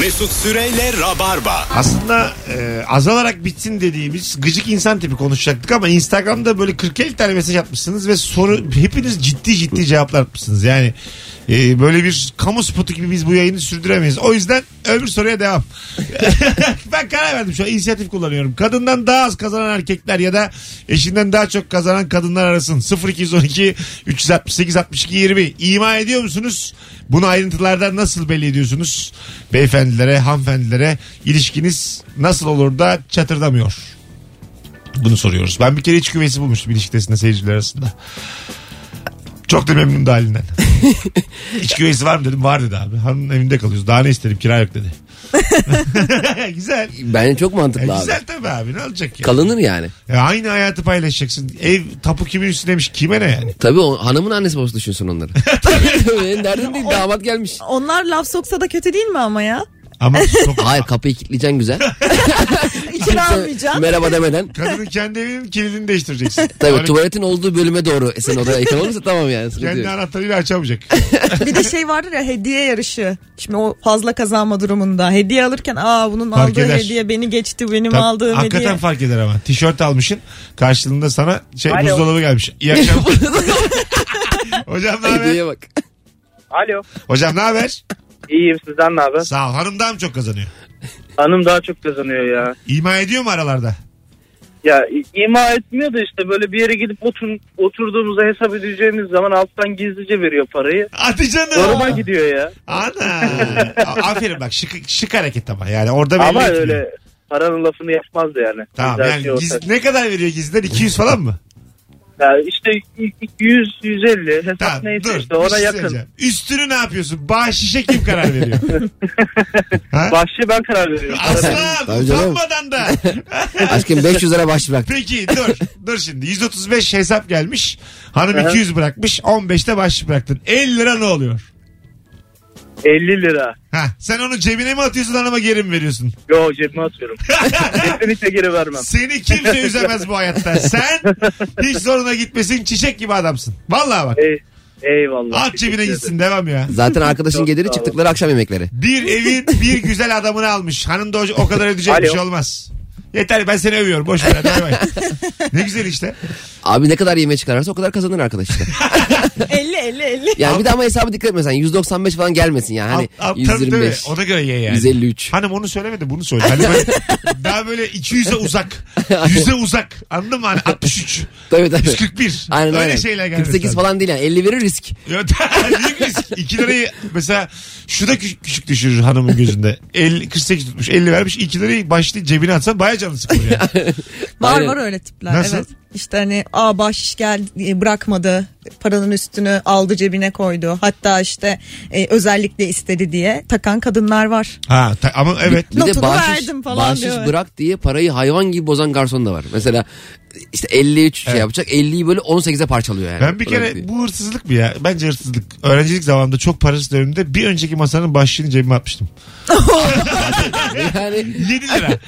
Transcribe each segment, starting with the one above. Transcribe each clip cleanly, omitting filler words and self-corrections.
Mesut Süreyle Rabarba. Aslında azalarak bitsin dediğimiz gıcık insan tipi konuşacaktık ama Instagram'da böyle 40-50 tane mesaj atmışsınız ve soru hepiniz ciddi cevaplar atmışsınız. Yani böyle bir kamu spotu gibi biz bu yayını sürdüremeyiz. O yüzden öbür soruya devam. Ben karar verdim, şu an inisiyatif kullanıyorum. Kadından daha az kazanan erkekler ya da eşinden daha çok kazanan kadınlar arasın. 0212 368 62 20. İma ediyor musunuz? Bunu ayrıntılardan nasıl belli ediyorsunuz? Beyefendilere, hanımefendilere ilişkiniz nasıl olur da çatırdamıyor? Bunu soruyoruz. Ben bir kere iç güveysi bulmuştum ilişkidesinde seyirciler arasında. Çok da memnundu halinden. İç güveysi var mı dedim. Var dedi abi. Hanımın evinde kalıyoruz. Daha ne isterim, kira yok dedi. Güzel. Bence çok mantıklı abi. Güzel tabii abi, ne olacak ya. Kalınır yani. Ya aynı hayatı paylaşacaksın. Ev tapu kimin üstündeymiş, kime ne yani. Tabii o, hanımın annesi babası düşünsün onları. Benim derdim değil, damat gelmiş. Onlar laf soksa da kötü değil mi ama ya? Ama hayır, kapıyı kilitleyeceksin güzel. İçeri almayacaksın. Merhaba demeden. Kadının kendi evinin kilidini değiştireceksin. Tabii yani, tuvaletin olduğu bölüme doğru. Sen odaya ekran olursa tamam yani. Kendi anahtarıyla açamayacak. Bir de şey vardır ya, hediye yarışı. Şimdi o fazla kazanma durumunda. Hediye alırken bunun fark aldığı eder. Hediye beni geçti, benim tabii, aldığım hakikaten hediye. Hakikaten fark eder ama. Tişört almışsın, karşılığında sana buzdolabı gelmiş. İyi akşamlar. Hocam ne haber? Hediyeye bak. Alo. Hocam ne haber? İyiyim, sizden ne haber? Sağ ol. Hanım daha mı çok kazanıyor? Hanım daha çok kazanıyor ya. İma ediyor mu aralarda? Ya ima etmiyor da işte böyle bir yere gidip oturduğumuzda hesap edeceğimiz zaman alttan gizlice veriyor parayı. Hadi canım. Zoruma gidiyor ya. Ana. Aferin bak, şık hareket ama yani orada belli. Ama etmiyor. Öyle paranın lafını yapmazdı yani. Tamam yani ne kadar veriyor gizliden? 200 falan mı? Ya işte 100-150 hesap tamam, neyse dur, işte ona yakın. Üstünü ne yapıyorsun? Bahşişe kim karar veriyor? Bahşişe ben karar veriyorum. Asla utanmadan da. Aşkım 500 lira bahşiş bırak. Peki dur şimdi 135 hesap gelmiş. Hanım 200 bırakmış, 15'te bahşiş bıraktın. 50 lira ne oluyor? 50 lira. Ha, sen onu cebine mi atıyorsun, hanıma geri mi veriyorsun? Yo, cebime atıyorum. Kesinlikle geri vermem. Seni kimse üzemez bu hayatta. Sen hiç zoruna gitmesin, çiçek gibi adamsın. Vallahi bak. Eyvallah. At cebine gitsin, devam ya. Zaten arkadaşın geliri çıktıkları akşam yemekleri. Bir evin bir güzel adamını almış. Hanım da o kadar ödeyecek bir şey olmaz. Yeter, ben seni övüyorum, boş ver. Ne güzel işte. Abi ne kadar yemeğe çıkarırsa o kadar kazanır arkadaş işte. 50. Yani bir de ama hesaba dikkat etmesen 195 falan gelmesin yani. Hani 125. Ona göre ye yani. 153. Hanım onu söylemedi, bunu söyledi. Hani böyle, daha böyle 200'e uzak. 100'e uzak. Anladın mı? Hani 63. Tabii. 141. Aynen. Şeyler geldi. 48 falan değil yani. 50 verir risk. Yok risk. 2 lirayı mesela şu da küçük düşürür hanımın gözünde. 48 tutmuş, 50 vermiş. 2 lirayı başlayıp cebine atsan bayağı canı sıkılır yani. Var öyle tipler. Nasıl? Evet. İşte hani bahşiş geldi, bırakmadı, paranın üstünü aldı, cebine koydu. Hatta işte özellikle istedi diye takan kadınlar var. Ha ama evet. Bir de bahşiş bırak diye parayı hayvan gibi bozan garson da var. Mesela işte 53 şey yapacak, 50'yi böyle 18'e parçalıyor yani. Ben bir kere diye. Bu hırsızlık mı ya? Bence hırsızlık. Öğrencilik zamanında çok parasız dönemde bir önceki masanın bahşişini cebime atmıştım. Yani 7 lira.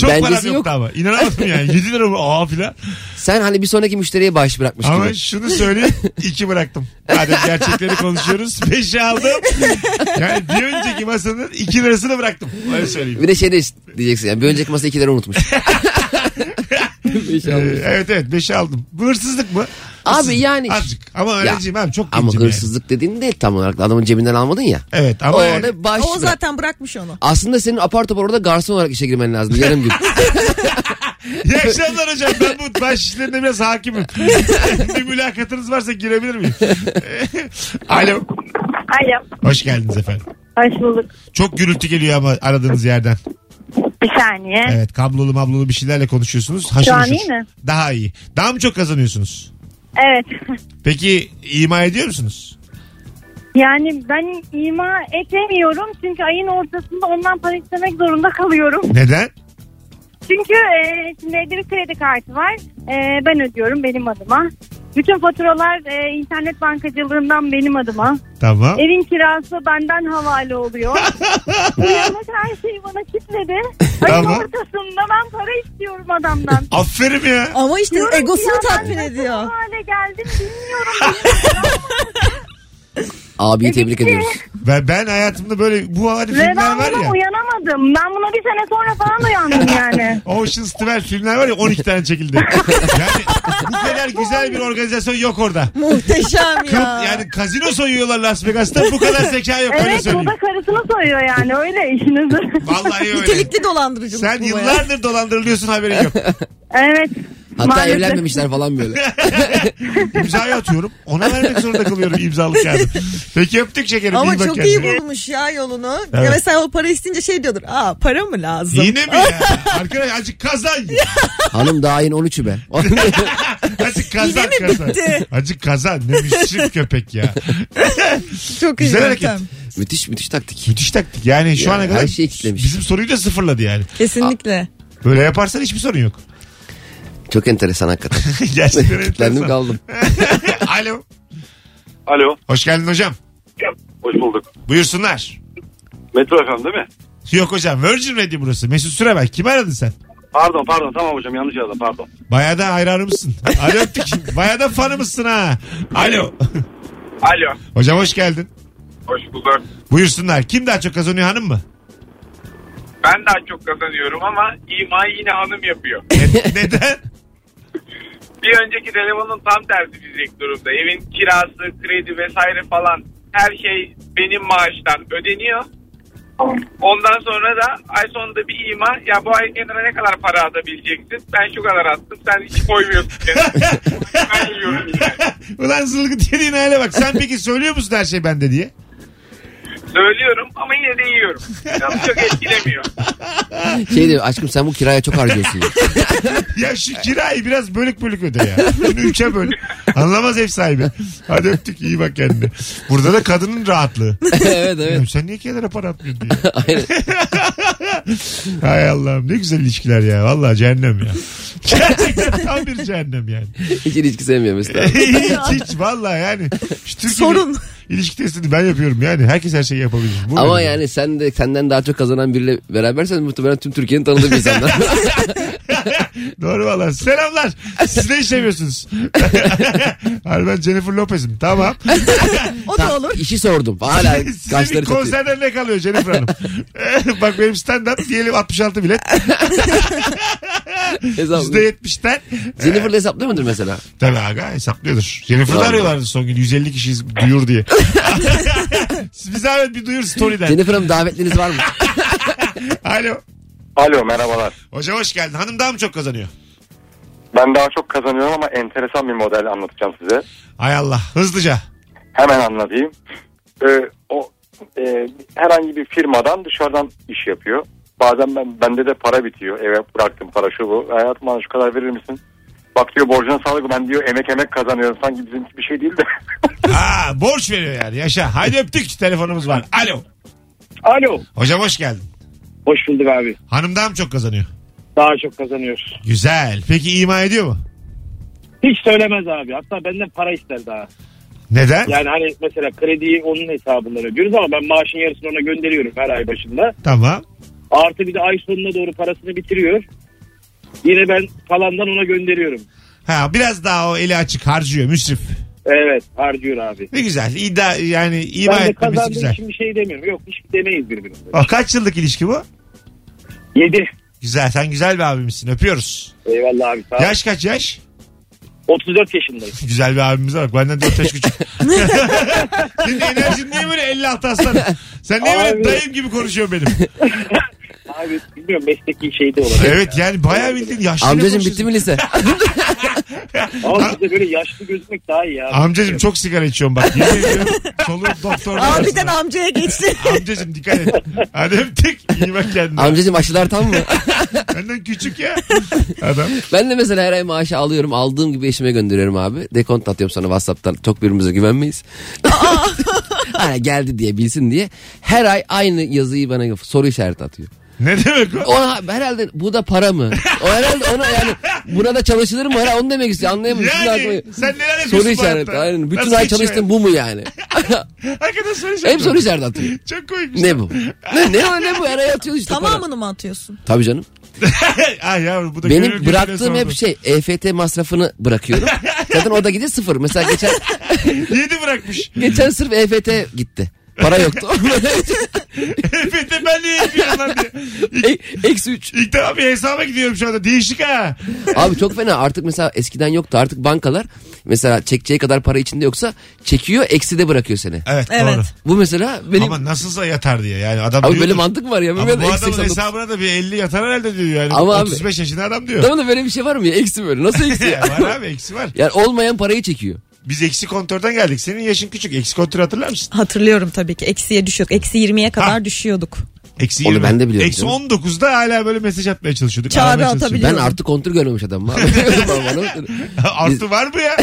Çok bencesi param yoktu ama. İnanamadım yani. 7 lira mı? Aa filan. Sen hani bir sonraki müşteriye bahşiş bırakmış ama gibi. Ama şunu söyleyeyim. 2 bıraktım. Madem gerçekleri konuşuyoruz. 5'i aldım. Yani bir önceki masanın 2 lirasını bıraktım. Öyle söyleyeyim. Bir de şey de diyeceksin. Yani bir önceki masa 2 lira unutmuş. Evet 5'i aldım. Bu hırsızlık mı? Hırsızlık. Abi yani. Azıcık. Ama öğrenciyim abi, çok gencim. Ama hırsızlık yani. Dediğin değil tam olarak. Adamın cebinden almadın ya. Evet ama. O zaten bırakmış onu. Aslında senin apar topar orada garson olarak işe girmen lazım. Yarım gün. İyi akşamlar hocam. Ben bu bahşişlerine biraz hakimim. Bir mülakatınız varsa girebilir miyim? Alo. Hoş geldiniz efendim. Hoş bulduk. Çok gürültü geliyor ama aradığınız yerden. Bir saniye. Evet, kablolu bir şeylerle konuşuyorsunuz. Haşır şu an iyi mi? Daha iyi. Daha mı çok kazanıyorsunuz? Evet. Peki ima ediyor musunuz? Yani ben ima etmiyorum çünkü ayın ortasında ondan para istemek zorunda kalıyorum. Neden? Çünkü şimdi evde bir kredi kartı var. Ben ödüyorum benim adıma. Bütün faturalar internet bankacılığından benim adıma. Tamam. Evin kirası benden havale oluyor. Uyanık her şeyi bana kitledi. Tamam. Ayın ortasında ben para istiyorum adamdan. Aferin ya. Ama işte diyorum egosunu tatmin ediyor. Ben hale geldim bilmiyorum. Abiyi tebrik ediyoruz. Ben hayatımda böyle bu hadi filmler var ya. Ben uyanamadım. Ben buna bir sene sonra falan uyandım yani. Ocean's Tiver filmler var ya, 12 tane çekildi. Yani bu kadar güzel bir organizasyon yok orada. Muhteşem ya. Yani kazino soyuyorlar Las Vegas'ta, bu kadar zeka yok. Evet, o da karısını soyuyor yani, öyle işiniz. Vallahi öyle. Nitelikli dolandırıcılık. Sen yıllardır dolandırılıyorsun, haberin yok. Evet. Hatta maalesef evlenmemişler falan böyle. İmzayı atıyorum. Ona vermek zorunda kalıyorum imzalı kağıdı. Peki öptük şekerim. Ama çok kendine iyi bulmuş ya yolunu. Evet. Ya mesela o para isteyince şey diyordur. Aa, para mı lazım? Yine mi ya? Arkadaş azıcık kazan. Hanım daha yeni 13'ü be. Azıcık kazan. Yine mi bitti? Azıcık kazan. Ne müthiş köpek ya. Çok güzel hareket. Müthiş taktik. Müthiş taktik. Yani şu ana kadar her şeyi kitlemiş. Bizim soruyu da sıfırladı yani. Kesinlikle. Böyle yaparsan hiçbir sorun yok. Çok enteresan hakikaten. Gerçekten enteresan. Kaldım. Alo. Alo. Hoş geldin hocam. Hoş bulduk. Buyursunlar. Metro efendim değil mi? Yok hocam, Virgin Radio burası. Mesut Süre ben. Kimi aradın sen? Pardon tamam hocam, yanlış aradım pardon. Bayağı da hayranımsın. Alo öptük. Bayağı da fanımsın ha. Alo. Alo. Hocam hoş geldin. Hoş bulduk. Buyursunlar. Kim daha çok kazanıyor, hanım mı? Ben daha çok kazanıyorum ama imayı yine hanım yapıyor. Neden? Bir önceki telefonun tam tersi diyecek durumda. Evin kirası, kredi vesaire falan her şey benim maaştan ödeniyor. Ondan sonra da ay sonunda bir ima, ya bu ay kendine ne kadar para atabileceksin? Ben şu kadar attım, sen hiç koymuyorsun. Ben yiyorum yine. Ulan zılgıt yediğin hale bak. Sen peki söylüyor musun her şey bende diye? Söylüyorum ama yine de yiyorum. Yani çok etkilemiyor. Şey diyor, aşkım sen bu kiraya çok harcıyorsun. Ya şu kirayı biraz bölük öde ya. Bunu 3'e böl. Anlamaz ev sahibi. Hadi öptük, iyi bak kendine. Burada da kadının rahatlığı. Evet. Ya sen niye kendine para atmıyorsun diye. Aynen. Hay Allah'ım, ne güzel ilişkiler ya. Vallahi cehennem ya. Gerçekten tam bir cehennem yani. Hiç ilişki sevmiyorum mesela. hiç vallahi yani. Sorun. İlişki testini ben yapıyorum yani. Herkes her şeyi yapabilir. Bu ama yani ya. Sen de senden daha çok kazanan biriyle berabersen muhtemelen tüm Türkiye'nin tanıdığı bir insanlar. Doğru valla. Selamlar. Siz ne işlemiyorsunuz? Hayır, ben Jennifer Lopez'im. Tamam. O da olur. İşi sordum. Hala kaçları katıyor. Konserden ne kalıyor Jennifer Hanım? Bak benim stand-up diyelim 66 bilet. %70'ten. Jennifer da hesaplıyor mudur mesela? Tabii aga, hesaplıyordur. Jennifer'da arıyorlardı son gün. 150 kişiyiz duyur diye. Biz zahmet bir duyur story'den. Jennifer Hanım, davetliniz var mı? Alo merhabalar. Hocam hoş geldin. Hanım daha mı çok kazanıyor? Ben daha çok kazanıyorum ama enteresan bir model anlatacağım size. Hay Allah, hızlıca. Hemen anlatayım. Herhangi bir firmadan dışarıdan iş yapıyor. Bazen bende de para bitiyor. Eve bıraktım para şu bu. Hayatım bana şu kadar verir misin? Bak diyor, borcuna sağlık. Ben diyor emek kazanıyorum. Sanki bizim bir şey değil de. Aa, borç veriyor yani. Yaşa. Haydi öptük. Telefonumuz var. Alo. Hocam hoş geldin. Hoş bulduk abi. Hanım daha mı çok kazanıyor? Daha çok kazanıyor. Güzel. Peki ima ediyor mu? Hiç söylemez abi. Hatta benden para ister daha. Neden? Yani hani mesela krediyi onun hesabından ödüyoruz ama ben maaşın yarısını ona gönderiyorum her ay başında. Tamam. Artı bir de ay sonuna doğru parasını bitiriyor. Yine ben falandan ona gönderiyorum. Ha, biraz daha o eli açık harcıyor, müsrif. Evet, harcıyor abi. Ne güzel. İda yani iyi bari. Ben de kazandığım için bir şey demiyorum. Yok, hiç demeyiz birbirimize. Oh, kaç yıllık ilişki bu? 7. Güzel. Sen güzel bir abimsin. Öpüyoruz. Eyvallah abi. Sağ ol. Yaş kaç yaş? 34 yaşındayım. Güzel bir abimiz var. Benden 4 yaş küçük. Senin enerjin niye böyle 56 aslanım? Sen niye böyle dayım gibi konuşuyorsun benim? Abi bilmiyorum, mesleki şey de olabilir. Evet yani bayağı bildin yaşlı. Amcacığım bitti mi lise? Ama size böyle yaşlı gözükmek daha iyi ya. Amcacığım çok sigara içiyorum bak. Çoluğum doktor. Abiden amcaya geçti. Amcacığım dikkat et. Adam tek iyi bak kendine. Amcacığım aşılar tam mı? Benden küçük ya adam. Ben de mesela her ay maaşı alıyorum. Aldığım gibi eşime gönderiyorum abi. Dekont atıyorum sana WhatsApp'tan. Çok birbirimize güvenmeyiz. Geldi diye bilsin diye. Her ay aynı yazıyı bana soru işareti atıyor. Ne demek o? O herhalde bu da para mı? O herhalde ona yani buna da çalışılır mı? Herhalde onu demek istiyor. Anlayamadım. Yani sen neler yapıyorsun? Soru işareti. Aynen. Bütün ay çalıştın bu mu yani? Hakikaten soru işareti. Hep soru işareti atıyor. Çok koymuş. Ne bu? Ne bu? Araya atıyorsun işte. Tamamını mı atıyorsun? Tabii canım. Ay yavrum, bu da benim bıraktığım hep şey, EFT masrafını bırakıyorum. Zaten orada gidiyor sıfır. Mesela geçen 7 bırakmış. Geçen sırf EFT gitti. Para yoktu. EFT ben niye yapıyorum lan diye. Eksi 3. İlk defa bir hesaba gidiyorum şu anda. Değişik ha. Abi çok fena. Artık mesela eskiden yoktu. Artık bankalar mesela çekeceği kadar para içinde yoksa çekiyor, eksi de bırakıyor seni. Evet. Doğru. Bu mesela benim... Ama nasılsa yatar diye. Yani adam abi diyordur. Böyle mantık var ya. Ama bu adamın hesabına da bir 50 yatar herhalde diyor. Yani ama 35 yaşında adam diyor. Tamam da böyle bir şey var mı ya? Eksi böyle. Nasıl eksi ya? Var abi, eksi var. Yani olmayan parayı çekiyor. Biz eksi kontörden geldik. Senin yaşın küçük. Eksi kontörü hatırlar mısın? Hatırlıyorum tabii ki. Eksiye düşüyorduk. Eksi 20'ye kadar düşüyorduk. Eksi 20. Onu ben de biliyorum. Eksi 19'da hala böyle mesaj atmaya çalışıyorduk. Çağrı atabiliyorum. Ben artı kontör görmemiş adamım. Artı var mı ya?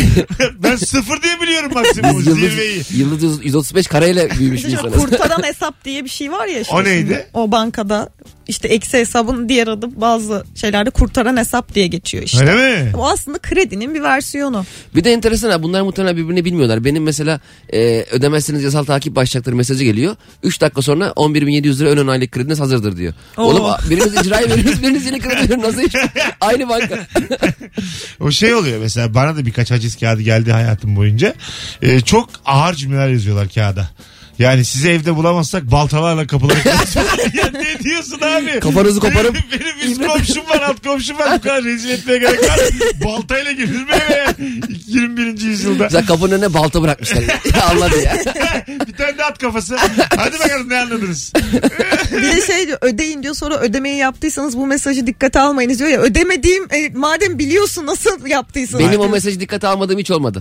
Ben sıfır diye biliyorum maksimum zirveyi. Yıldız 135 karayla büyümüş bir insan. Kurtadan hesap diye bir şey var ya. O neydi? O bankada. İşte eksi hesabın diğer adı bazı şeylerde kurtaran hesap diye geçiyor işte. Öyle mi? O aslında kredinin bir versiyonu. Bir de enteresan ha, bunlar muhtemelen birbirini bilmiyorlar. Benim mesela ödemezseniz yasal takip başlayacakları mesajı geliyor. 3 dakika sonra 11.700 lira ön aylık krediniz hazırdır diyor. Oo. Oğlum biriniz icraya veriyoruz, biriniz yeni kredi veriyor. Nasıl iş? Aynı banka. O şey oluyor mesela, bana da birkaç haciz kağıdı geldi hayatım boyunca. Çok ağır cümleler yazıyorlar kağıda. Yani sizi evde bulamazsak baltalarla kapıları kırıyoruz. Ya ne diyorsun abi? Kafanızı koparım. Benim üst komşum var, alt komşum var. Bu kadar rezil etmeye gerek var. Baltayla girilmeye be. 21. yüzyılda. Mesela kapının önüne balta bırakmışlar. Ya anladı ya. Bir tane de at kafası. Hadi bakalım ne anladınız? Bir de şey diyor, ödeyin diyor, sonra ödemeyi yaptıysanız bu mesajı dikkate almayınız diyor ya. Ödemediğim madem biliyorsun nasıl yaptıysanız. Benim o mesajı dikkate almadığım hiç olmadı.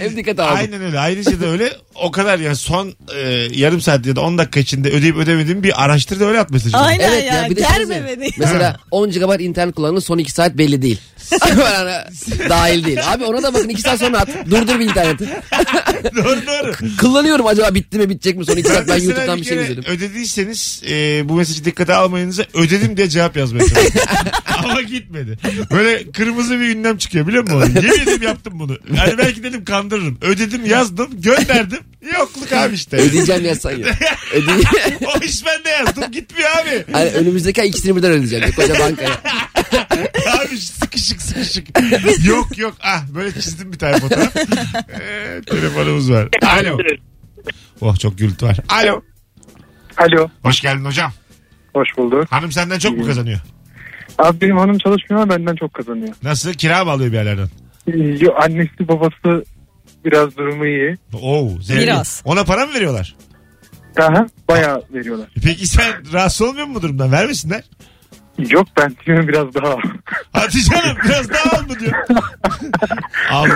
Hep dikkate aldım. Aynen öyle. Ayrıca da öyle o kadar yani. Son yarım saat ya da 10 dakika içinde ödeyip ödemediğimi bir araştır da öyle at mesajı. Aynen evet ya, germe beni. Mesela 10 GB internet kullanımı son 2 saat belli değil. Dahil değil. Abi ona da bakın, 2 saat sonra at. Durdur bir interneti. Doğru. Kullanıyorum, acaba bitti mi bitecek mi son 2 saat, ben YouTube'dan bir şey izledim. Ödediyseniz bu mesajı dikkate almayınıza ödedim diye cevap yazmayın. Ama gitmedi. Böyle kırmızı bir ünlem çıkıyor biliyor musun? Yemin ederim yaptım bunu. Yani belki dedim kandırırım. Ödedim yazdım gönderdim. Yokluk abi işte. Ödeyeceğim yazsan ya. O iş bende yazdım gitmiyor abi. Hani önümüzdeki ay ikisini birden ödeyeceğim. Koca bankaya. Abi sıkışık. Yok. Ah böyle çizdim bir tane fotoğraf. Telefonumuz var. Alo. Oh çok gürültü var. Alo. Hoş geldin hocam. Hoş bulduk. Hanım senden çok mu kazanıyor? Abi benim hanım çalışmıyor ama benden çok kazanıyor. Nasıl? Kira mı alıyor bir yerlerden? Yok, annesi babası biraz durumu iyi. Oo, biraz. Ona para mı veriyorlar? Aha, bayağı veriyorlar. Peki sen rahatsız olmuyor mu bu durumdan? Vermesinler. Yok ben diyorum biraz daha. Hadi canım biraz daha al mı diyor. Al.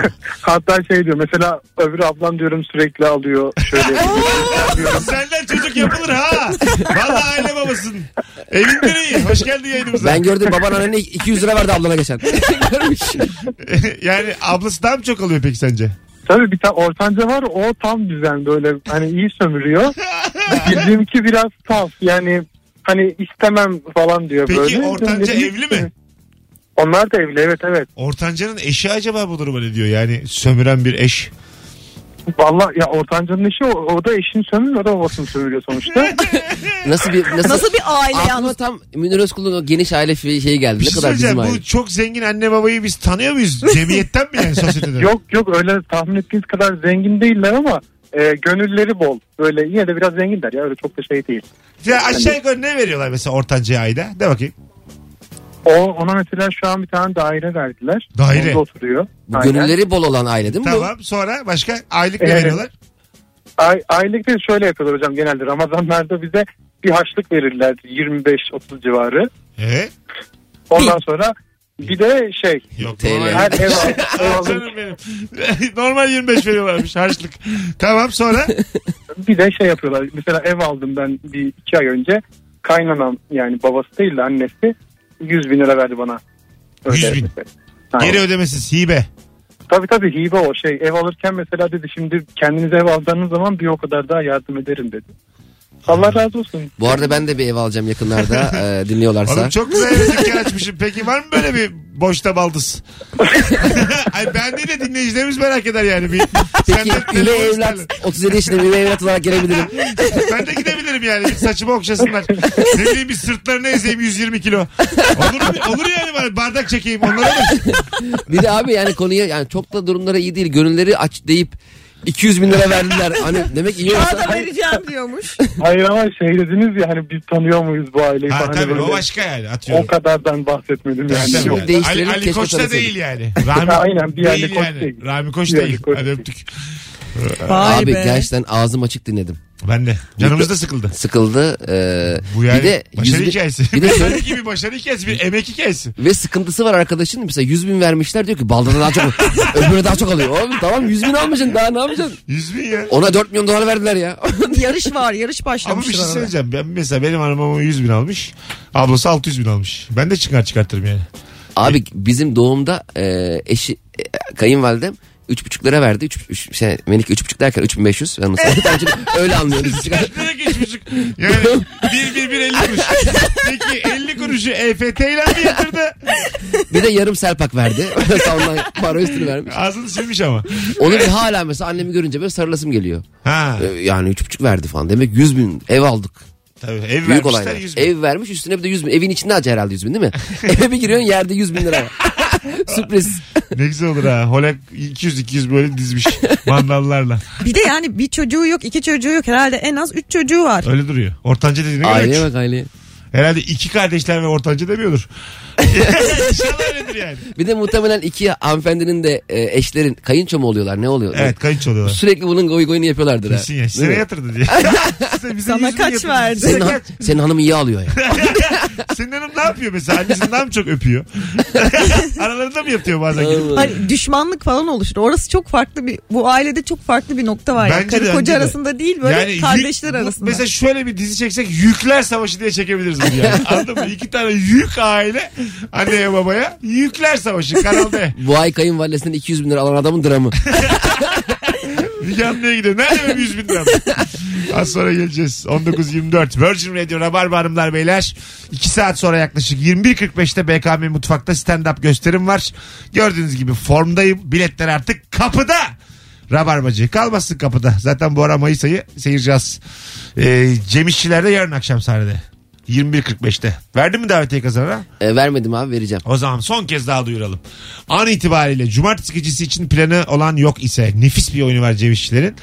Hatta şey diyor mesela, öbür ablam diyorum sürekli alıyor. Şöyle. Senden çocuk yapılır ha. Vallahi aile babasın. Evin direği. Hoş geldin yayınımıza. Ben gördüm, baban annene 200 lira verdi ablana geçen. Yani ablası daha mı çok alıyor peki sence? Tabii bir tane ortanca var, o tam düzen böyle hani iyi sömürüyor. Bizimki biraz taf yani. Hani istemem falan diyor. Peki, böyle. Peki ortanca evli mi? Onlar da evli, evet. Ortancanın eşi acaba bu duruma ne diyor? Yani sömüren bir eş. Vallahi ya ortancanın eşi o da eşini sömürüyor, o da babasını sömürüyor sonuçta. Nasıl bir aile yalnız? Aklıma tam Münir Özkul'un o geniş aile şeyi geldi. Bir ne kadar bizim aile. Bu çok zengin anne babayı biz tanıyor muyuz? Cemiyetten mi yani sosyeteden? Yok öyle tahmin ettiğiniz kadar zengin değiller ama gönülleri bol. Böyle yine de biraz zenginler ya, öyle çok da şey değil. Ya aşağı yukarı ne veriyorlar mesela ortancaya ayda? De bakayım. Ona mesela şu an bir tane daire verdiler. Daire. Onda oturuyor. Bu gönülleri bol olan aile değil mi? Tamam bu? Sonra başka aylık ne veriyorlar? Aylık da şöyle yapıyorlar hocam, genelde Ramazanlarda bize bir harçlık verirler 25-30 civarı. Ondan sonra bir de şey. Yok. Her ev normal 25 veriyorlarmış harçlık. Tamam sonra? Bir de şey yapıyorlar. Mesela ev aldım ben bir 2 ay önce. Kaynanam yani babası değil de annesi 100.000 lira verdi bana. 100.000. Geri ödemesiz hibe. Tabii hibe o şey. Ev alırken mesela dedi şimdi kendinize ev aldığınız zaman bir o kadar daha yardım ederim dedi. Allah razı olsun. Bu arada ben de bir ev alacağım yakınlarda dinliyorlarsa. Oğlum çok güzel bir dükkan açmışım. Peki var mı böyle bir boşta baldız? Ay ben değil de dinleyicilerimiz merak eder yani. Bir, peki üle evlat 37 yaşında üle evlat olarak gelebilirim. Ben de gidebilirim yani. Saçımı okşasınlar. Ne bileyim bir sırtlarını ezeyim 120 kilo. Olur yani bana bardak çekeyim onlara da. Bir de abi yani konuya yani çok da durumlara iyi değil. Gönülleri aç deyip 200 bin lira verdiler. Hani demek iyi olsa. Daha da vereceğim diyormuş. Hayır ama şey dediniz ya hani biz tanıyor muyuz bu aileyi? Ha hani tabii o başka yani atıyorum. O kadardan bahsetmedim yani. Şimdi Ali Koç da değil yani. Aynen bir Ali Koç değil. Rami Koç değil. Hadi öptük. Abi gerçekten ağzım açık dinledim. Ben de. Canımız da sıkıldı. Sıkıldı. Bu yani bir de başarı hikayesi. Bir de şöyle gibi başarı hikayesi. Bir emek hikayesi. Ve sıkıntısı var arkadaşın. Mesela 100 bin vermişler diyor ki baldan daha çok öbürüne daha çok alıyor. Oğlum tamam 100 bin almışsın daha ne yapacaksın? 100 bin ya. Ona 4 milyon dolar verdiler ya. Yarış var. Yarış başlamış. Ama bir şey söyleyeceğim. Ben mesela benim hanımım 100 bin almış. Ablası 600 bin almış. Ben de çıkartırım yani. Abi bizim doğumda eşi kayınvalidem 3,5 lira verdi. 3 şey Melike 3,5 derken 3500 ben öyle anlıyoruz. 3,5. Yani 1 50 kuruş. Peki 50 kuruşu EFT ile mi yatırdı? Bir de yarım selpak verdi. Sonra para üstünü vermiş. Ağzını silmiş ama. Onu bir hala mesela annemi görünce böyle sarılasım geliyor. Ha. Yani 3,5 verdi falan. Demek 100 bin ev aldık. Tabii, ev vermişler 100 bin. Ev vermiş üstüne bir de 100 bin. Evin içinde acı herhalde 100 bin değil mi? Eve bir giriyorsun yerde 100 bin lira. Sürpriz. Ne güzel olur ha. Holek 200-200 böyle dizmiş mandallarla. Bir de yani bir çocuğu yok, iki çocuğu yok. Herhalde en az 3 çocuğu var. Öyle duruyor. Ortanca dediğine göre 3. Aileye bak aileye. Herhalde 2 kardeşler ve ortanca demiyordur. İnşallah öyledir yani. Bir de muhtemelen 2 hanımefendinin de eşlerin kayınço mu oluyorlar? Ne oluyor? Evet kayınço oluyorlar. Sürekli bunun goy goyunu yapıyorlardır. Kesin ya. Size yatırdı diye. Sana kaç verdi? Senin hanımı iyi alıyor ya. Senin hanım ne yapıyor mesela? Annesini daha mı çok öpüyor? Aralarında mı yapıyor bazen? Hani düşmanlık falan oluşur. Orası çok farklı bir... Bu ailede çok farklı bir nokta var. Bence karı koca de arasında değil böyle yani kardeşler arasında. Mesela şöyle bir dizi çeksek Yükler Savaşı diye çekebiliriz. Yani. Anladın mı? 2 tane yük aile anneye babaya Yükler Savaşı kanalda. Bu ay kayınvalidesinden 200 bin lira alan adamın dramı. Bir yanlıya gidiyor. Nerede benim 100 bin lira? Az sonra geleceğiz. 19.24 Virgin Radio Rabarba hanımlar beyler. 2 saat sonra yaklaşık 21.45'te BKM Mutfak'ta stand-up gösterim var. Gördüğünüz gibi formdayım. Biletler artık kapıda. Rabarbacı kalmasın kapıda. Zaten bu ara Mayıs ayı seyireceğiz. Cemişçiler'de yarın akşam sahnede. 21.45'te. Verdin mi davetiye kazanana? Vermedim abi vereceğim. O zaman son kez daha duyuralım. An itibariyle cumartesi gecesi için planı olan yok ise nefis bir oyunu var Cemişçilerin.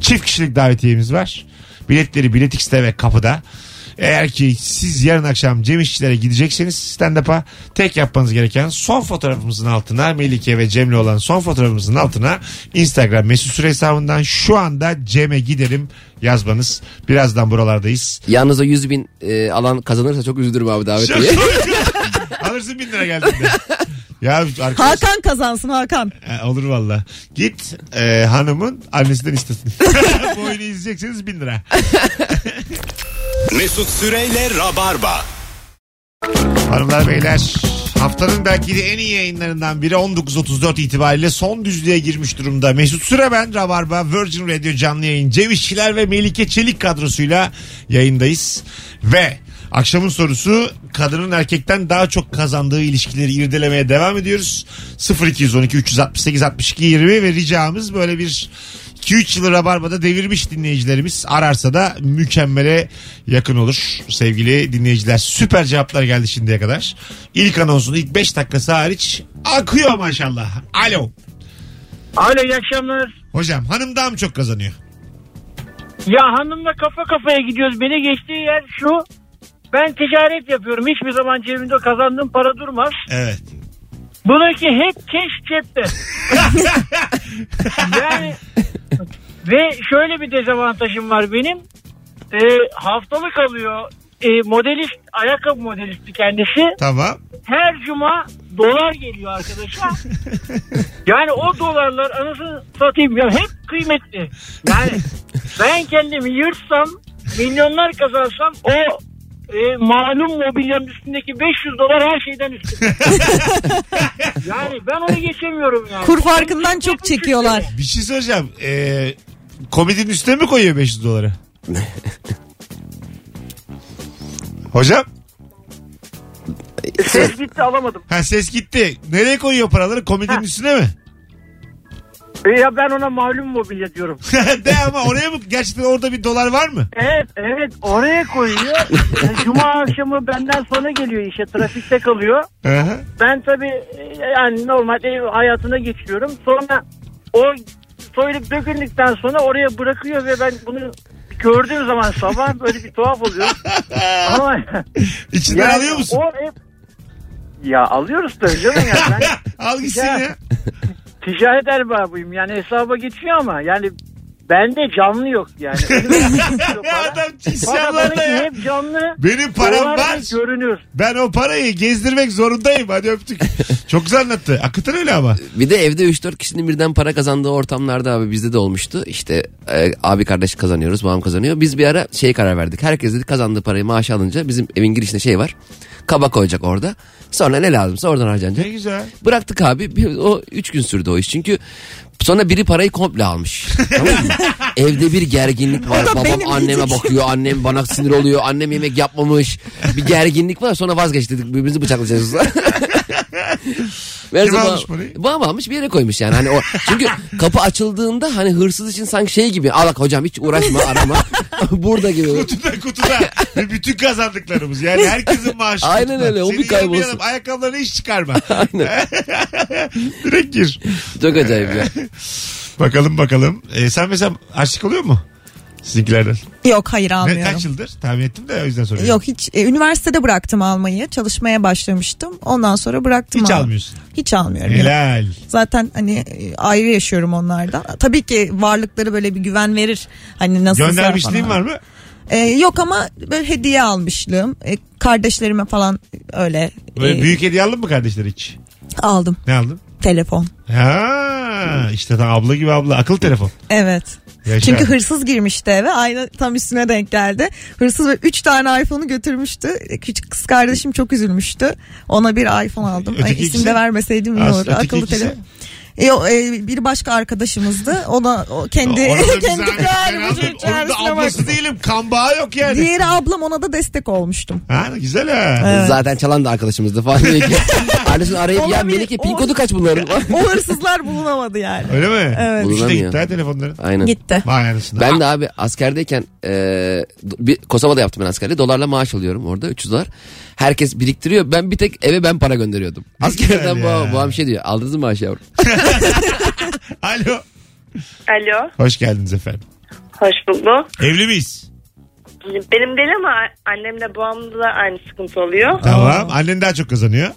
Çift kişilik davetiyemiz var. Biletleri Biletix'te ve kapıda. Eğer ki siz yarın akşam Cemişçilere gidecekseniz stand-up'a tek yapmanız gereken son fotoğrafımızın altına Melike ve Cem'le olan son fotoğrafımızın altına Instagram Mesut Süre hesabından şu anda Cem'e gidelim yazmanız. Birazdan buralardayız. Yalnız o 100 bin alan kazanırsa çok üzülürüm abi davetiye. Alırsın 1000 lira geldiğinde. Ya arkadaş, Hakan kazansın Hakan. Olur valla. Git hanımın annesinden istesin. Bu oyunu izleyecekseniz 1000 lira. Mesut Süreyle Rabarba. Hanımlar beyler haftanın belki de en iyi yayınlarından biri 19.34 itibariyle son düzlüğe girmiş durumda. Mesut Süre ben Rabarba Virgin Radio canlı yayın Cemişçiler ve Melike Çelik kadrosuyla yayındayız. Ve akşamın sorusu kadının erkekten daha çok kazandığı ilişkileri irdelemeye devam ediyoruz. 0212 368 62 20 ve ricamız böyle bir 2-3 yılı Rabarba'da devirmiş dinleyicilerimiz ararsa da mükemmele yakın olur. Sevgili dinleyiciler süper cevaplar geldi şimdiye kadar. İlk anonsun ilk 5 dakikası hariç akıyor maşallah. Alo. Alo iyi akşamlar. Hocam hanım daha mı çok kazanıyor? Ya hanımla kafa kafaya gidiyoruz. Beni geçtiği yer şu. Ben ticaret yapıyorum. Hiçbir zaman cebimde kazandığım para durmaz. Evet. Bununki hep keş cepte. Yani... Ve şöyle bir dezavantajım var benim. Haftalık alıyor. Modelist, ayakkabı modelisti kendisi. Tamam. Her cuma dolar geliyor arkadaşa. Yani o dolarlar anasını satayım ya hep kıymetli. Yani ben kendimi yırtsam, milyonlar kazansam o... malum mobilyanın üstündeki 500 dolar her şeyden üstün. Yani ben onu geçemiyorum yani. Kur farkından yani çok çekiyorlar. Bir şey söyleyeceğim. Komedinin üstüne mi koyuyor 500 doları? Hocam? Ses gitti, alamadım. Ha, ses gitti. Nereye koyuyor paraları? Komedinin üstüne mi? Ya ben ona malum mobilya diyorum. De ama oraya mı? Gerçekten orada bir dolar var mı? Evet, evet. Oraya koyuyor. Cuma akşamı benden sonra geliyor işe. Trafikte kalıyor. Ben tabii yani normal hayatına geçiyorum. Sonra o soyulup döküldükten sonra oraya bırakıyor ve ben bunu gördüğüm zaman sabah böyle bir tuhaf oluyor. Ama içinden yani alıyor musun? Ya alıyoruz tabii canım ya. Ben... Al gitsin ya. Ticaret erbabıyım yani, hesaba geçiyor ama yani bende canlı yok yani. Adam isyanlarda ya. Hep canlı. Benim param var. Görünür. Ben o parayı gezdirmek zorundayım. Hadi öptük. Çok güzel anlattı. Akıtır öyle ama. Bir de evde 3-4 kişinin birden para kazandığı ortamlarda abi bizde de olmuştu. İşte abi kardeş kazanıyoruz, babam kazanıyor. Biz bir ara karar verdik. Herkes dedi kazandığı parayı maaş alınca bizim evin girişinde var. Kaba koyacak orada. Sonra ne lazımsa oradan harcanacak. Ne güzel. Bıraktık abi. O 3 gün sürdü o iş. Çünkü sonra biri parayı komple almış. Tamam mı? Evde bir gerginlik var. Babam anneme bakıyor. Annem bana sinir oluyor. Annem yemek yapmamış. Bir gerginlik var. Sonra vazgeçtik. Birbirimizi bıçaklayacağız. Kim almış parayı? Babam almış, bir yere koymuş yani. Hani o, çünkü kapı açıldığında hani hırsız için sanki gibi. Alak hocam, hiç uğraşma, arama. Burada gibi. Kutuda. Bütün kazandıklarımız. Yani herkesin maaşı. Aynen öyle. O bir kaybolsun. Senin ayakkabılarını hiç çıkarma. Aynen. Direkt gir. Çok acayip ya. Bakalım. Sen mesela aşık oluyor mu? Sizinkilerden. Yok, hayır almıyorum. Ne, kaç yıldır? Tahmin ettim de o yüzden soruyorum. Yok hiç. Üniversitede bıraktım almayı. Çalışmaya başlamıştım. Ondan sonra bıraktım. Hiç almıyorsun. Hiç almıyorum. Helal. Yani. Zaten hani ayrı yaşıyorum onlardan. Tabii ki varlıkları böyle bir güven verir. Hani nasıl göndermişliğin var mı? Yok ama böyle hediye almışlığım. Kardeşlerime falan öyle. Böyle büyük hediye aldın mı kardeşler hiç? Aldım. Ne aldın? Telefon. Ha, işte tam abla gibi abla. Akıllı telefon. Evet. Yaşar. Çünkü hırsız girmişti eve. Aynı tam üstüne denk geldi. Hırsız ve 3 tane iPhone'u götürmüştü. Küçük kız kardeşim çok üzülmüştü. Ona bir iPhone aldım. İsim de vermeseydim ne olur. Akıllı telefon. Bir başka arkadaşımızdı. Ona kendi galiba. Onun da ablası değilim. Kambağı yok yani. Diğeri ablam, ona da destek olmuştum. Ha, güzel ha. Evet. Zaten çalan da arkadaşımızdı falan. Kardeşini arayıp ya Melike pin kodu kaç bunların? O hırsızlar bulunamadı yani. Öyle mi? Evet. Bulunamıyor. Gitti ha telefonların. Aynen. Gitti. Ben de abi askerdeyken Kosova'da yaptım ben askerliği. Dolarla maaş alıyorum orada. $300. Herkes biriktiriyor. Ben bir tek eve ben para gönderiyordum. Askerden babam diyor. Aldınız mı maaş yavrum? Alo. Alo. Hoş geldiniz efendim. Hoş bulduk. Evli miyiz? Benim değil ama annemle babamda da aynı sıkıntı oluyor. Tamam. Annen daha çok kazanıyor.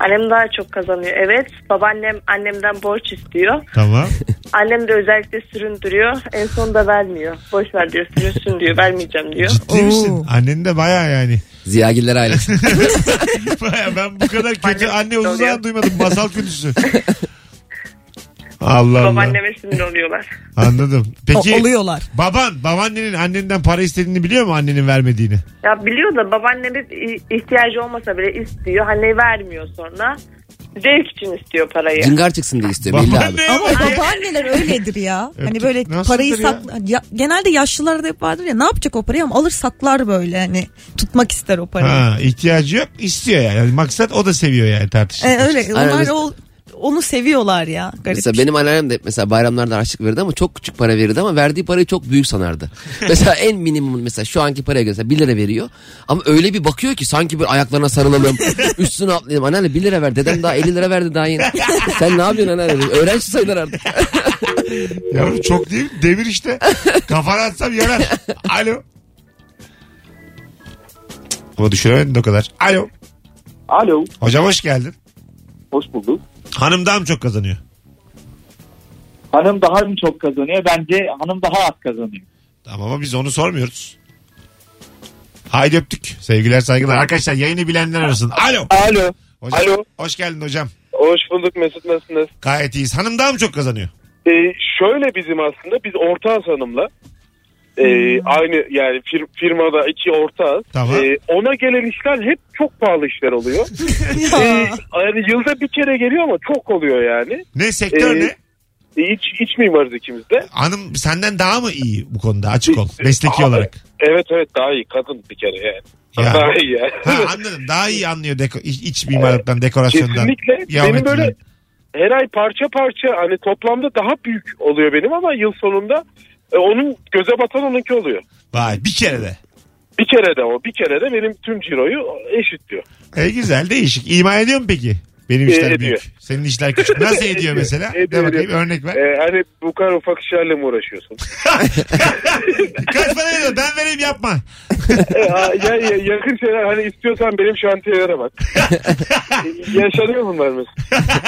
Annem daha çok kazanıyor. Evet. Babaannem annemden borç istiyor. Tamam. Annem de özellikle süründürüyor. En sonunda vermiyor. Boş ver diyor. Sürünsün diyor. Vermeyeceğim diyor. Ciddi misin? Annen de bayağı yani. Ziyagiller ailesi. Ben bu kadar kötü anne uzun zaman duymadım. Masal kötüsü. Allah Allah. Babaanneme sinir oluyorlar. Anladım. Peki oluyorlar. Babaannenin annenden para istediğini biliyor mu, annenin vermediğini? Ya biliyor da babaannemin ihtiyacı olmasa bile istiyor. Anne vermiyor sonra. Zevk için istiyor parayı. Cingar çıksın diye istiyor. Ama babaanneler öyledir ya. Hani böyle nasıl parayı saklar. Ya, genelde yaşlılarda hep vardır ya. Ne yapacak o parayı ama alır saklar böyle. Hani tutmak ister o parayı. Ha, ihtiyacı yok, istiyor yani. Maksat o da seviyor yani tartışmayı. Öyle. Onlar onu seviyorlar ya. Garip. Mesela benim anneannem de mesela bayramlarda harçlık verirdi ama çok küçük para verirdi ama verdiği parayı çok büyük sanardı. Mesela en minimum mesela şu anki paraya göre 1 lira veriyor ama öyle bir bakıyor ki sanki bir ayaklarına sarılalım, üstüne atlayalım. Anneanne 1 lira ver, dedem daha 50 lira verdi daha yeni. Sen ne yapıyorsun anneanne? Öğrenci sayılır artık. Yavrum çok değil, devir işte. Kafana atsam yarar. Alo. Ama düşüremedin o kadar. Alo. Alo. Hocam hoş geldin. Hoş bulduk. Hanım daha mı çok kazanıyor? Hanım daha mı çok kazanıyor? Bence hanım daha az kazanıyor. Tamam ama biz onu sormuyoruz. Haydi öptük. Sevgiler, saygılar. Arkadaşlar yayını bilenler arasın. Alo. Alo. Hocam, alo. Hoş geldin hocam. Hoş bulduk Mesut, nasılsınız? Gayet iyiyiz. Hanım daha mı çok kazanıyor? Şöyle bizim aslında biz ortağız hanımla. Aynı yani firmada iki ortağız. Tamam. Ona gelen işler hep çok pahalı işler oluyor. Yani yılda bir kere geliyor ama çok oluyor yani. Ne sektör ne? İç mimarız ikimiz de. Hanım senden daha mı iyi bu konuda, açık ol mesleki olarak? Evet daha iyi, kadın bir kere yani. Ya. Daha iyi yani. Ha, anladım, daha iyi anlıyor iç mimarlıktan, dekorasyondan. Kesinlikle benim böyle her ay parça hani toplamda daha büyük oluyor benim ama yıl sonunda onun göze batan onunki oluyor. Vay, bir kere de. Bir kere de benim tüm ciroyu eşitliyor. Güzel, değişik. İma ediyor mu peki? Benim işler ediyor. Büyük. Senin işler küçük. Nasıl ediyor mesela? Ediyor. De bakayım, örnek ver. Hani bu kadar ufak işlerle mi uğraşıyorsun? Kaç para veriyorsun? Ben vereyim, yapma. Yakın şeyler, hani istiyorsan benim şantiyelere bak. Yaşanıyor bunlar mesela.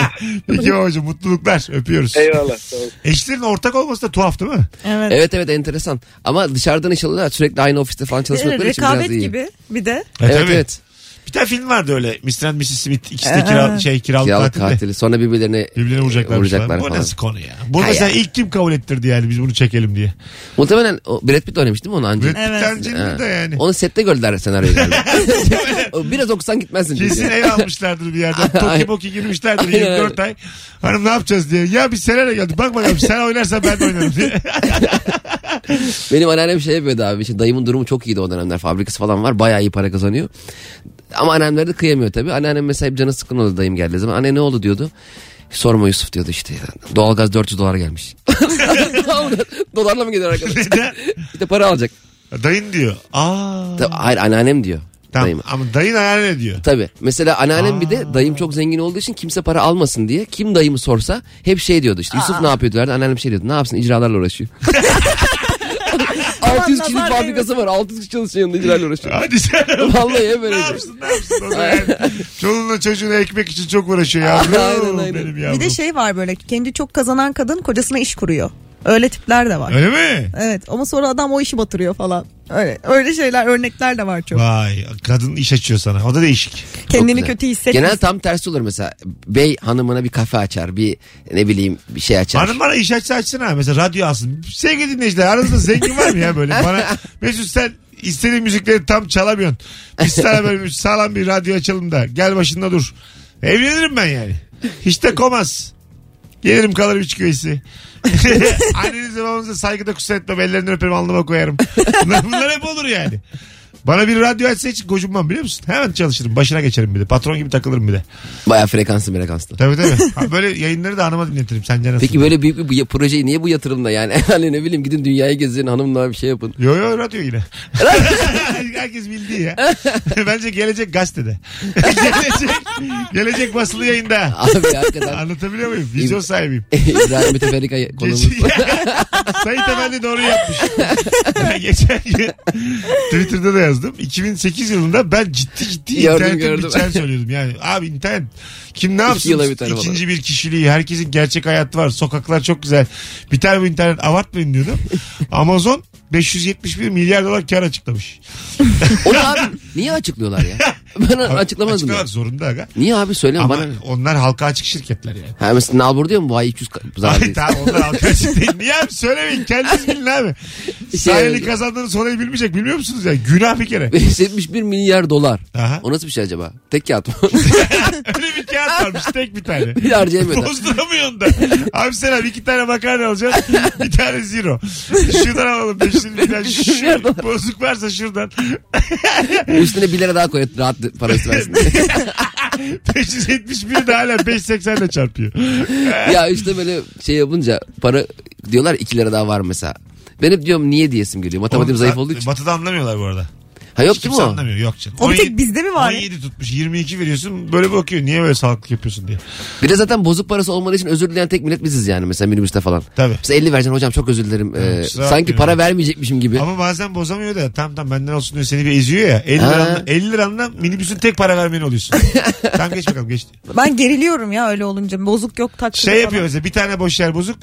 Peki hocam, mutluluklar. Öpüyoruz. Eyvallah. Eşlerin ortak olması da tuhaf değil mi? Evet enteresan. Ama dışarıdan iş alıyorlar, sürekli aynı ofiste falan çalışmaları için biraz iyi. Rekabet gibi bir de. Evet. Bir tane film vardı öyle, Mr. and Mrs. Smith, ikisi de kiralık katili. Sonra birbirlerine vuracaklar falan. Bu nasıl konu ya? Bunu mesela ilk kim kabul ettirdi yani biz bunu çekelim diye? Muhtemelen Brad Pitt oynamış değil mi onu ancak? Brad Pitt da yani. Onu sette gördüler senaryoyu. Biraz okusan gitmezsin. Kesin ev almışlardır bir yerden. Toki girmişlerdir 24 ay. Hanım ne yapacağız diye. Ya biz senaryo geldik. Bak bakalım sen oynarsan ben de oynarım diye. Benim anneannem şey yapıyordu abi. İşte dayımın durumu çok iyiydi o dönemler. Fabrikası falan var. Bayağı iyi para kazanıyor. Ama annemler de kıyamıyor tabii. Anneannem mesela canı sıkkın oldu dayım geldiği zaman. Anne ne oldu diyordu. Sorma Yusuf diyordu işte. Doğalgaz $400 gelmiş. Dolarla mı gidiyor arkadaş? Neden? İşte para alacak. Dayın diyor. Hayır, anneannem diyor. Tamam, dayım. Ama dayın anneanne diyor. Tabii. Mesela anneannem bir de dayım çok zengin olduğu için kimse para almasın diye. Kim dayımı sorsa hep şey diyordu işte. Yusuf ne yapıyor diyorlardı. Anneannem şey diyordu. Ne yapsın, icralarla uğraşıyor. 600 kişilik fabrikası var. 600 kişi çalışıyor, yanındayla uğraşıyor. Hadi canım. Vallahi hep öyle. Ne yapsın? Yani. Çoluğuna çocuğuna ekmek için çok uğraşıyor ya. Aynen. Benim yavrum. Bir de şey var böyle. Kendi çok kazanan kadın kocasına iş kuruyor. Öyle tipler de var. Öyle mi? Evet, ama sonra adam o işi batırıyor falan. Öyle şeyler, örnekler de var çok. Vay, kadın iş açıyor sana. O da değişik. Kendini kötü hissetmiş. Genel tam tersi olur mesela. Bey hanımına bir kafe açar, bir ne bileyim bir şey açar. Hanım bana iş açsın ha. Mesela radyo alsın. Sevgili dinleyiciler, aranızda zengin var mı ya böyle? Bana Mesut sen istediğin müzikleri tam çalamıyorsun. Biz sana böyle sağlam bir radyo açalım da gel başında dur. Evlenirim ben yani. Hiç de komaz. Gelirim kalırım üç köyesi. Annenize babamıza saygıda kusur etmem, ellerinden öperim, alnıma koyarım. Bunlar hep olur yani. Bana bir radyo açsa hiç gocunmam biliyor musun? Hemen çalışırım, başına geçerim bir de. Patron gibi takılırım bir de. Bayağı frekanslı. Tabii. Böyle yayınları da hanıma dinletirim. Sence nasıl? Peki böyle büyük bir projeyi niye bu yatırımla yani? Hani ne bileyim, gidin dünyayı gezin, hanımla bir şey yapın. Yo radyo yine. Herkes bildiği ya. Bence gelecek gazetede. gelecek basılı yayında. Abi hakikaten. Anlatabiliyor muyum? Vizyon sahibiyim. İbrahim Müteferrika konumuz. Sayın Efendi doğru yapmış. Geçen gün Twitter'da da yazdım. 2008 yılında ben ciddi internetten bir şey söylüyordum. Yani abi internet kim ne yapsın? İkinci bir kişiliği, herkesin gerçek hayatı var. Sokaklar çok güzel. Biter bu internet, abartmayın diyordum. Amazon $571 milyar kar açıklamış. Onu abi niye açıklıyorlar ya? Ben açıklamazdım. Açıklamak zorunda aga. Niye abi, söyleyeyim bana. Onlar halka açık şirketler yani. Ha mesela nalbur diyor mu? Bu ay 200 zarardayız. Tamam, onlar halka açık değil. Niye abi, söylemeyin, kendiniz bilin abi. Sahili kazandığını sonrayı bilmeyecek, bilmiyor musunuz ya? Günah bir kere. $571 milyar. Aha. O nasıl bir şey acaba? Tek kağıt mı? Öyle bir kağıt varmış, tek bir tane. Bir harcayamıyor. Bozduramıyorsun da. Abi sen abi 2 tane makarna alacaksın. Bir tane zero. Şuradan alalım 5 lira. Bozuk varsa şuradan. Üstüne 1 lira daha koy, rahat parası versin. 571 de hala 5.80 ile çarpıyor. Ya işte böyle şey yapınca para diyorlar, 2 lira daha var mesela. Ben hep diyorum niye diyesim geliyor. Matematiğim zayıf olduğu için. Batı'da anlamıyorlar bu arada. Ha yok değil mi o? Anlamıyor. Yok canım. O bir tek bizde mi var? 17 tutmuş 22 veriyorsun, böyle bakıyor niye böyle salaklık yapıyorsun diye. Bir de zaten bozuk parası olmadığı için özür dileyen tek millet biziz yani, mesela minibüste falan. Tabii. Mesela 50 vereceksin hocam, çok özür dilerim. Sanki para vermeyecekmişim gibi. Ama bazen bozamıyor da tam benden olsun diyor, seni bir eziyor ya. 50 liranla minibüsün tek para vermeni oluyorsun. Tam geç bakalım, geçti. Ben geriliyorum ya öyle olunca, bozuk yok taksi. Şey yapıyor mesela, bir tane boş yer bozuk.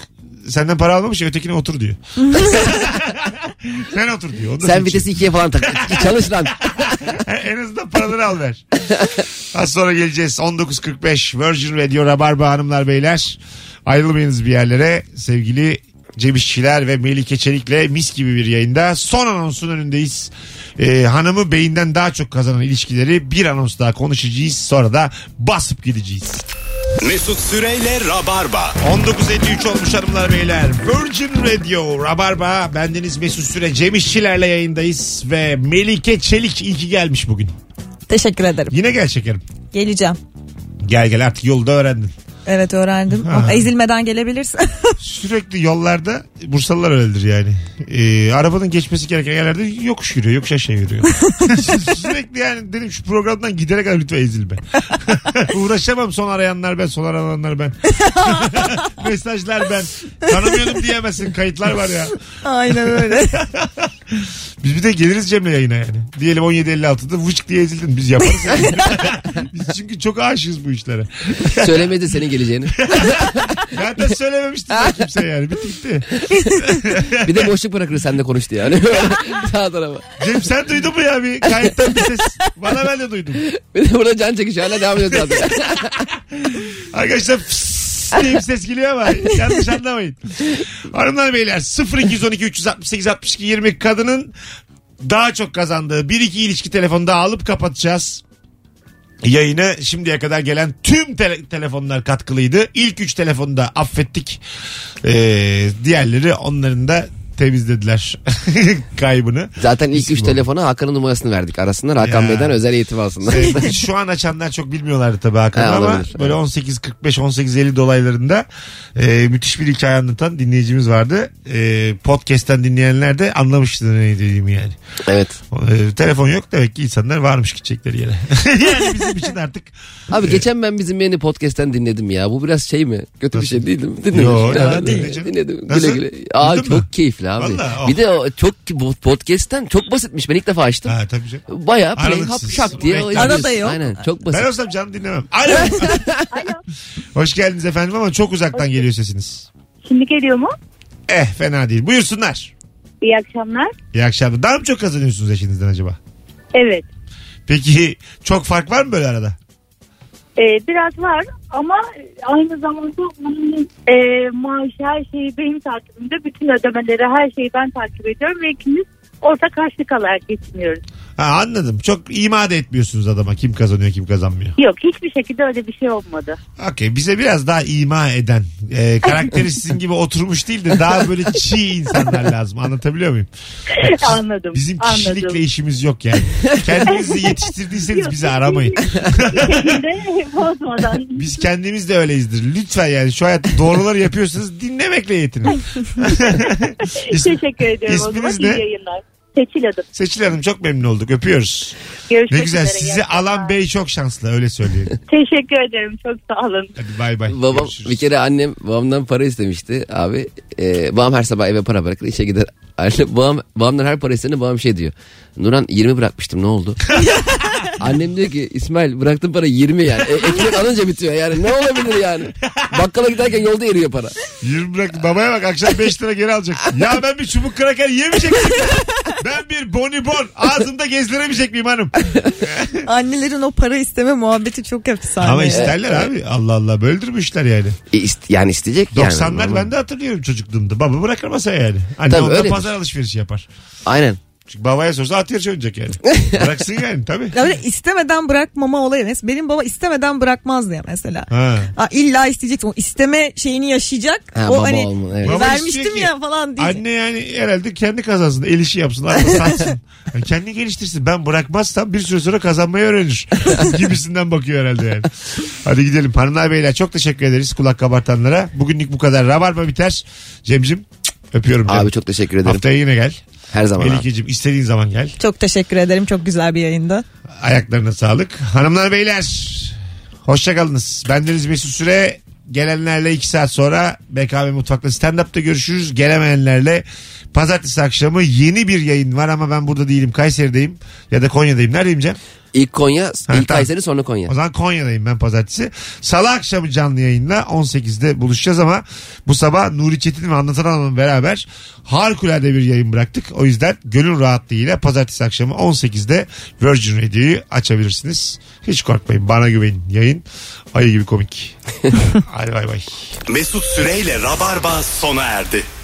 Senden para almamış, ötekine otur diyor. Sen otur diyor. Ondan sen vitesi 2'ye falan tak. Çalış lan. En azından paraları al ver. Az sonra geleceğiz. 19.45 Virgin Radio Rabarba, hanımlar beyler. Ayrılmayınız bir yerlere. Sevgili Cemişçiler ve Melike Çelik'le mis gibi bir yayında. Son anonsun önündeyiz. Hanımı beyinden daha çok kazanan ilişkileri bir anons daha konuşacağız. Sonra da basıp gideceğiz. Mesut Süreyle Rabarba. 19.53 olmuş hanımlar beyler. Virgin Radio Rabarba. Bendeniz Mesut Süre, Cemişçilerle yayındayız ve Melike Çelik iyi ki gelmiş bugün. Teşekkür ederim. Yine gel şekerim. Geleceğim. Gel artık yolda öğrendin. Evet öğrendim. Ezilmeden gelebilirsin. Sürekli yollarda Bursalılar öyledir yani. Arabanın geçmesi gereken yerlerde yokuş yürüyor. Yokuş aşağı yürüyor. Sürekli yani dedim şu programdan giderek lütfen ezilme. Uğraşamam son arayanlar ben. Son arayanlar ben. Mesajlar ben. Tanımıyordum diyemezsin. Kayıtlar var ya. Aynen öyle. Biz bir de geliriz Cem'le yayına yani. Diyelim 17.56'da vıçk diye ezildin. Biz yaparız. Yani. Biz çünkü çok aşığız bu işlere. Söylemedi senin geleceğini. Zaten söylememiştim ben kimseye yani. Bitti gitti. Bir de boşluk bırakır sen de konuştu yani. Sağ tarafa. Cem sen duydun mu ya bir kayıttan bir ses? Bana ben de duydum. Bir de burada can çekişi hala devam ediyor zaten. Arkadaşlar deyip ses geliyor ama yanlış anlamayın. Hanımlar beyler 0-212-368-62-20 kadının daha çok kazandığı 1-2 ilişki telefonu daha alıp kapatacağız. Yayına şimdiye kadar gelen tüm telefonlar katkılıydı. İlk 3 telefonu da affettik. Diğerleri onların da temizlediler kaybını. Zaten ilk 3 telefona Hakan'ın numarasını verdik. Arasınlar Hakan ya. Bey'den özel eğitim alsınlar. Şu an açanlar çok bilmiyorlardı tabii Hakan'ı ama olabilir. Böyle 18.45-18.50 dolaylarında müthiş bir hikaye anlatan dinleyicimiz vardı. Podcast'ten dinleyenler de anlamıştı ne dediğimi yani. Evet. Telefon yok demek ki insanlar varmış gidecekleri yere. Yani bizim için artık. Abi geçen ben bizim yeni podcast'ten dinledim ya. Bu biraz şey mi? Kötü nasıl? Bir şey değil mi? Dinledim. Güle güle. Aa, çok keyifli abi. Vallahi, oh. Bir de o, çok podcast'ten çok basitmiş. Ben ilk defa açtım. Ha, tabii canım. Bayağı play hop şak diye. Arada yok. Aynen, çok basit. Ben olsam canım dinlemem. Alo. Alo. Hoş geldiniz efendim ama çok uzaktan geliyor sesiniz. Şimdi geliyor mu? Fena değil. Buyursunlar. İyi akşamlar. İyi akşamlar. Daha mı çok kazanıyorsunuz eşinizden acaba? Evet. Peki çok fark var mı böyle arada? Biraz var ama aynı zamanda onun maaşı her şeyi benim takibimde. Bütün ödemeleri her şeyi ben takip ediyorum ve ikimiz ortak harçlık alarak geçiniyoruz. Ha, anladım. Çok imade etmiyorsunuz adama kim kazanıyor kim kazanmıyor. Yok hiçbir şekilde öyle bir şey olmadı. Okey, bize biraz daha ima eden karakteri sizin gibi oturmuş değil de daha böyle çiğ insanlar lazım. Anlatabiliyor muyum? Anladım. Bizim kişilikle işimiz yok yani. Kendinizi yetiştirdiyseniz yok, bizi aramayın. Biz kendimiz de öyleyizdir. Lütfen yani şu hayatta doğruları yapıyorsanız dinlemekle yetinin. Teşekkür ediyorum. İsminiz ne? Seçil Hanım. Seçil Hanım çok memnun olduk. Öpüyoruz. Görüşmek ne güzel. Sizi gerçekten. Alan bey çok şanslı öyle söyleyeyim. Teşekkür ederim. Çok sağ olun. Hadi bay bay. Babam görüşürüz. Bir kere annem babamdan para istemişti abi. Babam her sabah eve para bırakır işe gider. Babamdan her para istediğinde babam şey diyor. Nurhan 20 bırakmıştım ne oldu? Annem diyor ki İsmail bıraktığın para 20 yani. Ekmek alınca bitiyor yani. Ne olabilir yani? Bakkala giderken yolda eriyor para. 20 bıraktım. Babaya bak akşam 5 lira geri alacaksın. Ya ben bir çubuk kraker yemeyecektim. Ben bir bonibon ağzımda gezdiremeyecek miyim hanım? Annelerin o para isteme muhabbeti çok efsane. Ama isterler abi. Allah Allah böyledir bu işler yani. Yani isteyecek 90'lar yani. 90'lar ben de hatırlıyorum çocukluğumda. Baba bırakır masaya yani. Anne tabii, onda pazar alışverişi yapar. Aynen. Çünkü babaya sorsa at yarışı oynayacak yani. Bıraksın yani tabii. Ya böyle istemeden bırakmama olayı mesela. Benim baba istemeden bırakmaz diye mesela. İlla isteyeceksin. O isteme şeyini yaşayacak. O hani olma, evet. Vermiştim ya falan diye. Anne yani herhalde kendi kazansın. El işi yapsın. Satsın. Yani kendini geliştirsin. Ben bırakmazsam bir süre sonra kazanmayı öğrenir. Gibisinden bakıyor herhalde yani. Hadi gidelim. Hanımlar beyler çok teşekkür ederiz kulak kabartanlara. Bugünlük bu kadar. Rabarba biter. Cem'cim öpüyorum. Canım. Abi çok teşekkür ederim. Haftaya yine gel. Her zaman. Melike'cim istediğin zaman gel. Çok teşekkür ederim. Çok güzel bir yayında. Ayaklarına sağlık. Hanımlar beyler hoşçakalınız. Bendeniz Mesut Süre. Gelenlerle 2 saat sonra BKM Mutfak'ta stand-up'ta görüşürüz. Gelemeyenlerle pazartesi akşamı yeni bir yayın var ama ben burada değilim. Kayseri'deyim ya da Konya'dayım. Neredeyim Cem? İlk Konya, ilk Kayseri sonra Konya. O zaman Konya'dayım ben pazartesi. Salı akşamı canlı yayınla 18'de buluşacağız ama bu sabah Nuri Çetin ve Anlatan Hanım'la beraber harikulade bir yayın bıraktık. O yüzden gönül rahatlığıyla pazartesi akşamı 18'de Virgin Radio'yu açabilirsiniz. Hiç korkmayın bana güvenin yayın. Ayı gibi komik. Hadi bay bay. Mesut Süreyle Rabarba sona erdi.